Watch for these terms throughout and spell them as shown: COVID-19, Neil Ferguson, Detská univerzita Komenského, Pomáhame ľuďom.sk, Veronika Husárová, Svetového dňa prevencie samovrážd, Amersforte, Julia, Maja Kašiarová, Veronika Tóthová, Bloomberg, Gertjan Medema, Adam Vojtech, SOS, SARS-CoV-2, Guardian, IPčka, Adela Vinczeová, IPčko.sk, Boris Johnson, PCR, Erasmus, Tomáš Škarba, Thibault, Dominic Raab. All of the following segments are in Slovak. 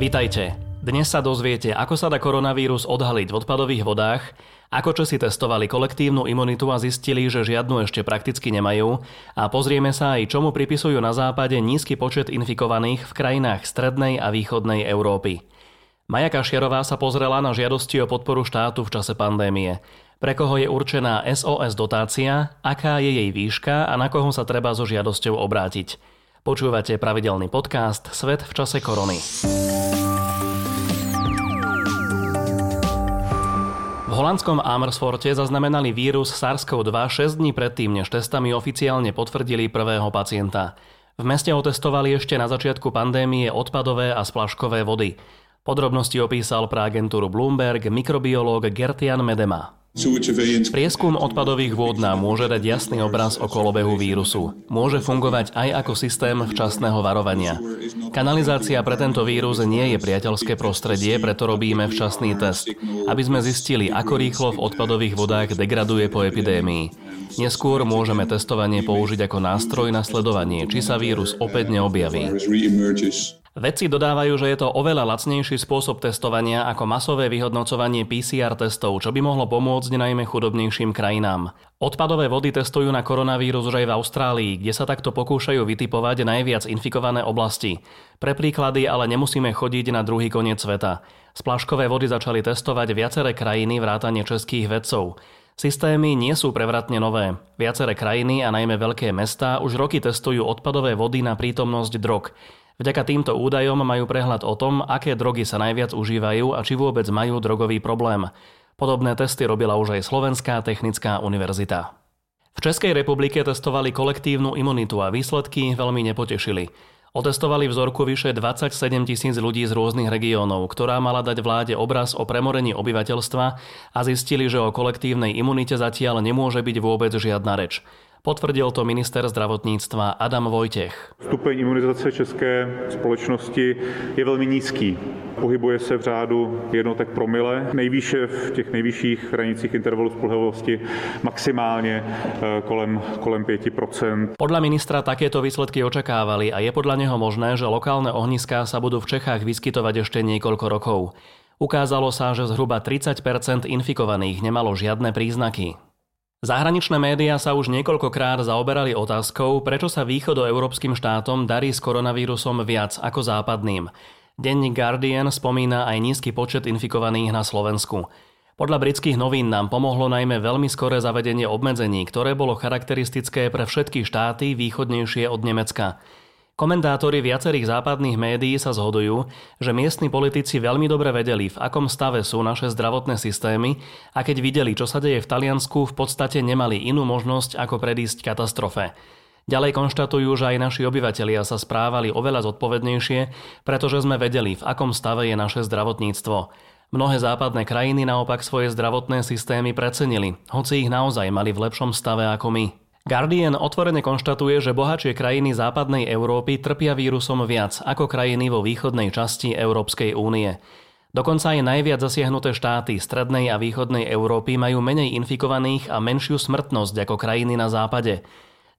Vitajte. Dnes sa dozviete, ako sa dá koronavírus odhaliť v odpadových vodách, ako Česi testovali kolektívnu imunitu a zistili, že žiadnu ešte prakticky nemajú, a pozrieme sa aj, čomu pripisujú na západe nízky počet infikovaných v krajinách strednej a východnej Európy. Maja Kašiarová sa pozrela na žiadosti o podporu štátu v čase pandémie. Pre koho je určená SOS dotácia, aká je jej výška a na koho sa treba so žiadosťou obrátiť. Počúvate pravidelný podcast Svet v čase korony. V holandskom Amersforte zaznamenali vírus SARS-CoV-2 6 dní predtým, než testami oficiálne potvrdili prvého pacienta. V meste otestovali ešte na začiatku pandémie odpadové a splaškové vody. Podrobnosti opísal pre agentúru Bloomberg mikrobiológ Gertjan Medema. Prieskum odpadových vôd nám môže dať jasný obraz o kolobehu vírusu. Môže fungovať aj ako systém včasného varovania. Kanalizácia pre tento vírus nie je priateľské prostredie, preto robíme včasný test, aby sme zistili, ako rýchlo v odpadových vodách degraduje po epidémii. Neskôr môžeme testovanie použiť ako nástroj na sledovanie, či sa vírus opäť neobjaví. Vedci dodávajú, že je to oveľa lacnejší spôsob testovania ako masové vyhodnocovanie PCR testov, čo by mohlo pomôcť najmä chudobnejším krajinám. Odpadové vody testujú na koronavírus už aj v Austrálii, kde sa takto pokúšajú vytipovať najviac infikované oblasti. Pre príklady ale nemusíme chodiť na druhý koniec sveta. Splaškové vody začali testovať viaceré krajiny vrátane českých vedcov. Systémy nie sú prevratne nové. Viaceré krajiny a najmä veľké mestá už roky testujú odpadové vody na prítomnosť drog. Vďaka týmto údajom majú prehľad o tom, aké drogy sa najviac užívajú a či vôbec majú drogový problém. Podobné testy robila už aj Slovenská technická univerzita. V Českej republike testovali kolektívnu imunitu a výsledky veľmi nepotešili. Otestovali vzorku vyše 27 000 ľudí z rôznych regiónov, ktorá mala dať vláde obraz o premorení obyvateľstva, a zistili, že o kolektívnej imunite zatiaľ nemôže byť vôbec žiadna reč. Potvrdil to minister zdravotníctva Adam Vojtech. Stupeň imunizace české společnosti je velmi nízký. Pohybuje se v řádu jednotek promile, nejvýše v těch nejvyšších hranicích intervalu spolehlivosti, maximálně kolem 5%. Podľa ministra takéto výsledky očakávali a je podľa neho možné, že lokálne ohniská sa budú v Čechách vyskytovať ešte niekoľko rokov. Ukázalo sa, že zhruba 30% infikovaných nemalo žiadne príznaky. Zahraničné médiá sa už niekoľkokrát zaoberali otázkou, prečo sa východoeurópskym štátom darí s koronavírusom viac ako západným. Denník Guardian spomína aj nízky počet infikovaných na Slovensku. Podľa britských novín nám pomohlo najmä veľmi skoré zavedenie obmedzení, ktoré bolo charakteristické pre všetky štáty východnejšie od Nemecka. Komentátori viacerých západných médií sa zhodujú, že miestni politici veľmi dobre vedeli, v akom stave sú naše zdravotné systémy, a keď videli, čo sa deje v Taliansku, v podstate nemali inú možnosť, ako predísť katastrofe. Ďalej konštatujú, že aj naši obyvatelia sa správali oveľa zodpovednejšie, pretože sme vedeli, v akom stave je naše zdravotníctvo. Mnohé západné krajiny naopak svoje zdravotné systémy precenili, hoci ich naozaj mali v lepšom stave ako my. Guardian otvorene konštatuje, že bohatšie krajiny západnej Európy trpia vírusom viac ako krajiny vo východnej časti Európskej únie. Dokonca aj najviac zasiahnuté štáty strednej a východnej Európy majú menej infikovaných a menšiu smrtnosť ako krajiny na západe.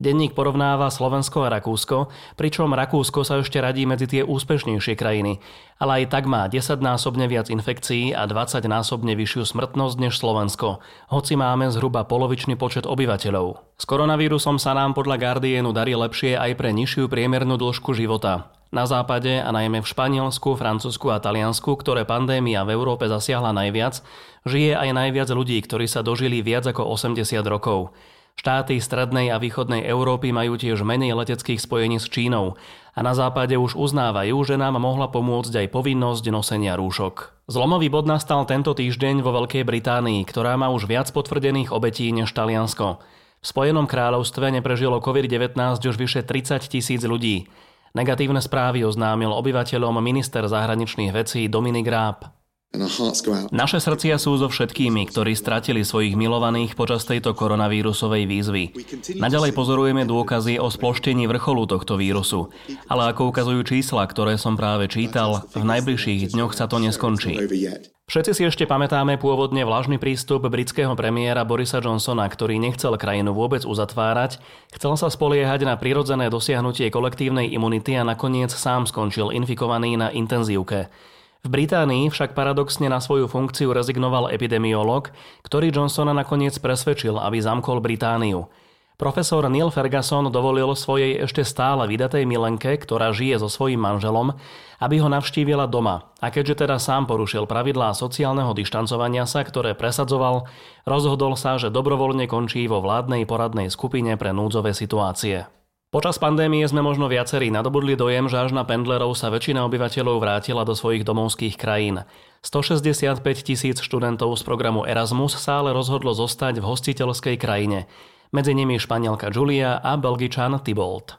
Denník porovnáva Slovensko a Rakúsko, pričom Rakúsko sa ešte radí medzi tie úspešnejšie krajiny, ale aj tak má 10-násobne viac infekcií a 20-násobne vyššiu smrtnosť než Slovensko, hoci máme zhruba polovičný počet obyvateľov. S koronavírusom sa nám podľa Guardianu darí lepšie aj pre nižšiu priemernú dĺžku života. Na západe, a najmä v Španielsku, Francúzsku a Taliansku, ktoré pandémia v Európe zasiahla najviac, žije aj najviac ľudí, ktorí sa dožili viac ako 80 rokov. Štáty strednej a východnej Európy majú tiež menej leteckých spojení s Čínou a na západe už uznávajú, že nám mohla pomôcť aj povinnosť nosenia rúšok. Zlomový bod nastal tento týždeň vo Veľkej Británii, ktorá má už viac potvrdených obetí než Taliansko. V Spojenom kráľovstve neprežilo COVID-19 už vyše 30 000 ľudí. Negatívne správy oznámil obyvateľom minister zahraničných vecí Dominic Raab. Naše srdcia sú so všetkými, ktorí stratili svojich milovaných počas tejto koronavírusovej výzvy. Naďalej pozorujeme dôkazy o sploštení vrcholu tohto vírusu. Ale ako ukazujú čísla, ktoré som práve čítal, v najbližších dňoch sa to neskončí. Všetci si ešte pamätáme pôvodne vlažný prístup britského premiéra Borisa Johnsona, ktorý nechcel krajinu vôbec uzatvárať, chcel sa spoliehať na prirodzené dosiahnutie kolektívnej imunity a nakoniec sám skončil infikovaný na intenzívke. V Británii však paradoxne na svoju funkciu rezignoval epidemiológ, ktorý Johnsona nakoniec presvedčil, aby zamkol Britániu. Profesor Neil Ferguson dovolil svojej ešte stále vydatej milenke, ktorá žije so svojím manželom, aby ho navštívila doma. A keďže teda sám porušil pravidlá sociálneho dištancovania sa, ktoré presadzoval, rozhodol sa, že dobrovoľne končí vo vládnej poradnej skupine pre núdzové situácie. Počas pandémie sme možno viacerí nadobudli dojem, že až na pendlerov sa väčšina obyvateľov vrátila do svojich domovských krajín. 165 000 študentov z programu Erasmus sa ale rozhodlo zostať v hostiteľskej krajine. Medzi nimi Španielka Julia a Belgičan Thibault.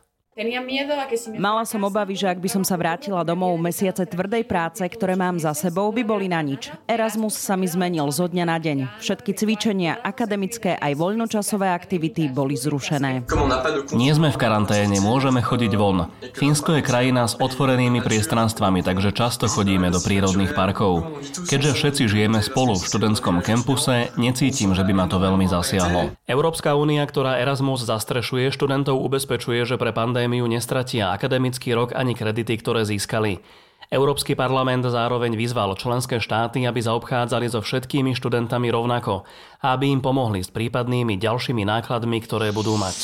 Mala som obavy, že ak by som sa vrátila domov, mesiace tvrdej práce, ktoré mám za sebou, by boli na nič. Erasmus sa mi zmenil zo dňa na deň. Všetky cvičenia, akademické aj voľnočasové aktivity boli zrušené. Nie sme v karanténe, môžeme chodiť von. Fínsko je krajina s otvorenými priestranstvami, takže často chodíme do prírodných parkov. Keďže všetci žijeme spolu v študentskom kampuse, necítim, že by ma to veľmi zasiahlo. Európska únia, ktorá Erasmus zastrešuje, študentov ubezpečuje, že pre pandémiu nestratia akademický rok ani kredity, ktoré získali. Európsky parlament zároveň vyzval členské štáty, aby zaobchádzali so všetkými študentami rovnako a aby im pomohli s prípadnými ďalšími nákladmi, ktoré budú mať.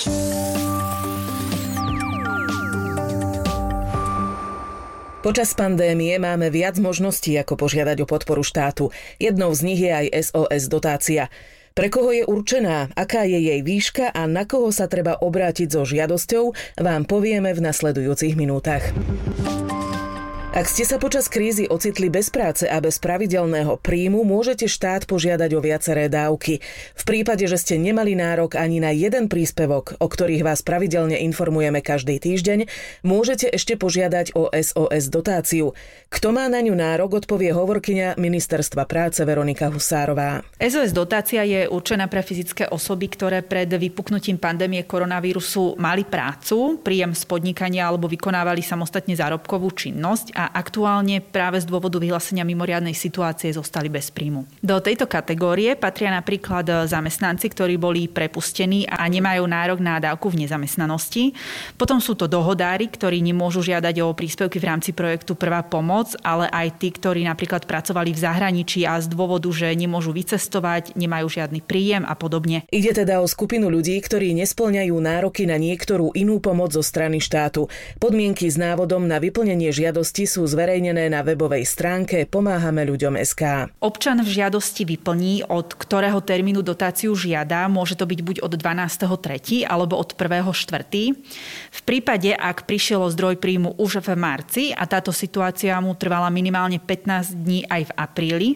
Počas pandémie máme viac možností, ako požiadať o podporu štátu. Jednou z nich je aj SOS dotácia. Pre koho je určená, aká je jej výška a na koho sa treba obrátiť so žiadosťou, vám povieme v nasledujúcich minútach. Ak ste sa počas krízy ocitli bez práce a bez pravidelného príjmu, môžete štát požiadať o viaceré dávky. V prípade, že ste nemali nárok ani na jeden príspevok, o ktorých vás pravidelne informujeme každý týždeň, môžete ešte požiadať o SOS dotáciu. Kto má na ňu nárok, odpovie hovorkyňa Ministerstva práce Veronika Husárová. SOS dotácia je určená pre fyzické osoby, ktoré pred vypuknutím pandémie koronavírusu mali prácu, príjem z podnikania alebo vykonávali samostatne zárobkovú činnosť a aktuálne práve z dôvodu vyhlásenia mimoriadnej situácie zostali bez príjmu. Do tejto kategórie patria napríklad zamestnanci, ktorí boli prepustení a nemajú nárok na dávku v nezamestnanosti. Potom sú to dohodári, ktorí nemôžu žiadať o príspevky v rámci projektu Prvá pomoc, ale aj tí, ktorí napríklad pracovali v zahraničí a z dôvodu, že nemôžu vycestovať, nemajú žiadny príjem a podobne. Ide teda o skupinu ľudí, ktorí nespĺňajú nároky na niektorú inú pomoc zo strany štátu. Podmienky s návodom na vyplnenie žiadosti sú zverejnené na webovej stránke Pomáhame ľuďom.sk. Občan v žiadosti vyplní, od ktorého termínu dotáciu žiada. Môže to byť buď od 12.3. alebo od 1.4. V prípade, ak prišiel o zdroj príjmu už v marci a táto situácia mu trvala minimálne 15 dní aj v apríli,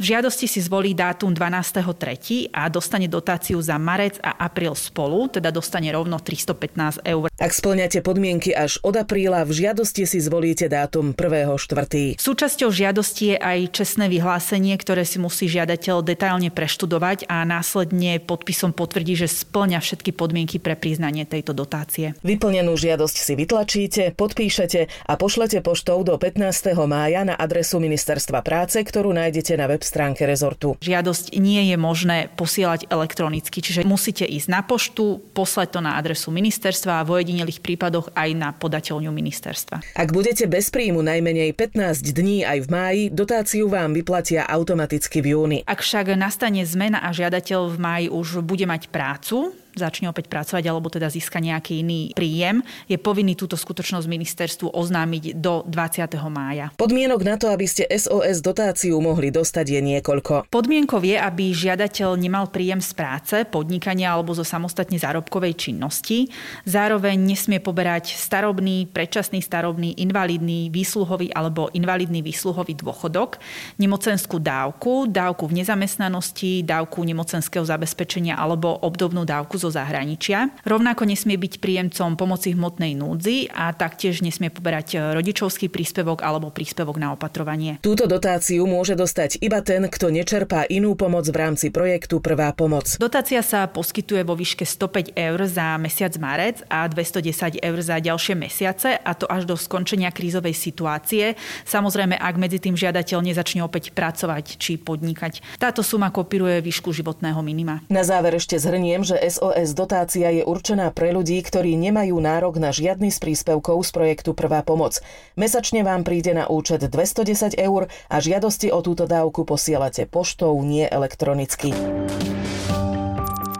v žiadosti si zvolí dátum 12.3. a dostane dotáciu za marec a apríl spolu, teda dostane rovno 315 €. Ak spĺňate podmienky až od apríla, v žiadosti si zvolíte dátum 1.4. Súčasťou žiadosti je aj čestné vyhlásenie, ktoré si musí žiadateľ detailne preštudovať a následne podpisom potvrdí, že spĺňa všetky podmienky pre priznanie tejto dotácie. Vyplnenú žiadosť si vytlačíte, podpíšete a pošlete poštou do 15. mája na adresu Ministerstva práce, ktorú nájdete na web stránke rezortu. Žiadosť nie je možné posielať elektronicky, čiže musíte ísť na poštu, poslať to na adresu ministerstva a v ojedinelých prípadoch aj na podateľňu ministerstva. Ak budete bez príjmu najmenej 15 dní aj v máji, dotáciu vám vyplatia automaticky v júni. Ak však nastane zmena a žiadateľ v máji už bude mať prácu, začne opäť pracovať alebo teda získa nejaký iný príjem, je povinný túto skutočnosť ministerstvu oznámiť do 20. mája. Podmienok na to, aby ste SOS dotáciu mohli dostať, je niekoľko. Podmienkou je, aby žiadateľ nemal príjem z práce, podnikania alebo zo samostatne zárobkovej činnosti. Zároveň nesmie poberať starobný, predčasný starobný, invalidný, výsluhový alebo invalidný výsluhový dôchodok, nemocenskú dávku, dávku v nezamestnanosti, dávku nemocenského zabezpečenia alebo obdobnú dávku zo zo zahraničia. Rovnako nesmie byť príjemcom pomoci hmotnej núdzi a taktiež nesmie poberať rodičovský príspevok alebo príspevok na opatrovanie. Túto dotáciu môže dostať iba ten, kto nečerpá inú pomoc v rámci projektu Prvá pomoc. Dotácia sa poskytuje vo výške 105 eur za mesiac marec a 210 eur za ďalšie mesiace, a to až do skončenia krízovej situácie. Samozrejme, ak medzi tým žiadateľ nezačne opäť pracovať či podnikať. Táto suma kopíruje výšku životného minima. Na záver ešte zhrniem, že SOS dotácia je určená pre ľudí, ktorí nemajú nárok na žiadny z príspevkov z projektu Prvá pomoc. Mesačne vám príde na účet 210 eur a žiadosti o túto dávku posielate poštou, nie elektronicky.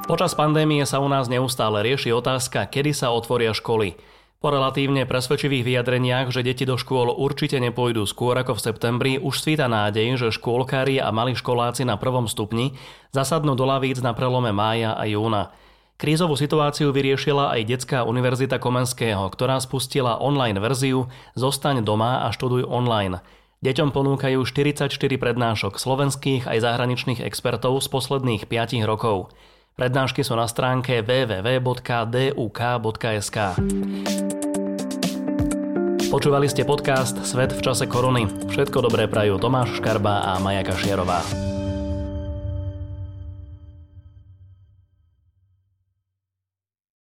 Počas pandémie sa u nás neustále rieši otázka, kedy sa otvoria školy. Po relatívne presvedčivých vyjadreniach, že deti do škôl určite nepôjdu skôr ako v septembri, už svíta nádej, že škôlkári a malí školáci na prvom stupni zasadnú do lavíc na prelome mája a júna. Krízovú situáciu vyriešila aj Detská univerzita Komenského, ktorá spustila online verziu Zostaň doma a študuj online. Deťom ponúkajú 44 prednášok slovenských aj zahraničných expertov z posledných 5 rokov. Prednášky sú na stránke www.duk.sk. Počúvali ste podcast Svet v čase korony. Všetko dobré prajú Tomáš Škarba a Maja Kašiarová.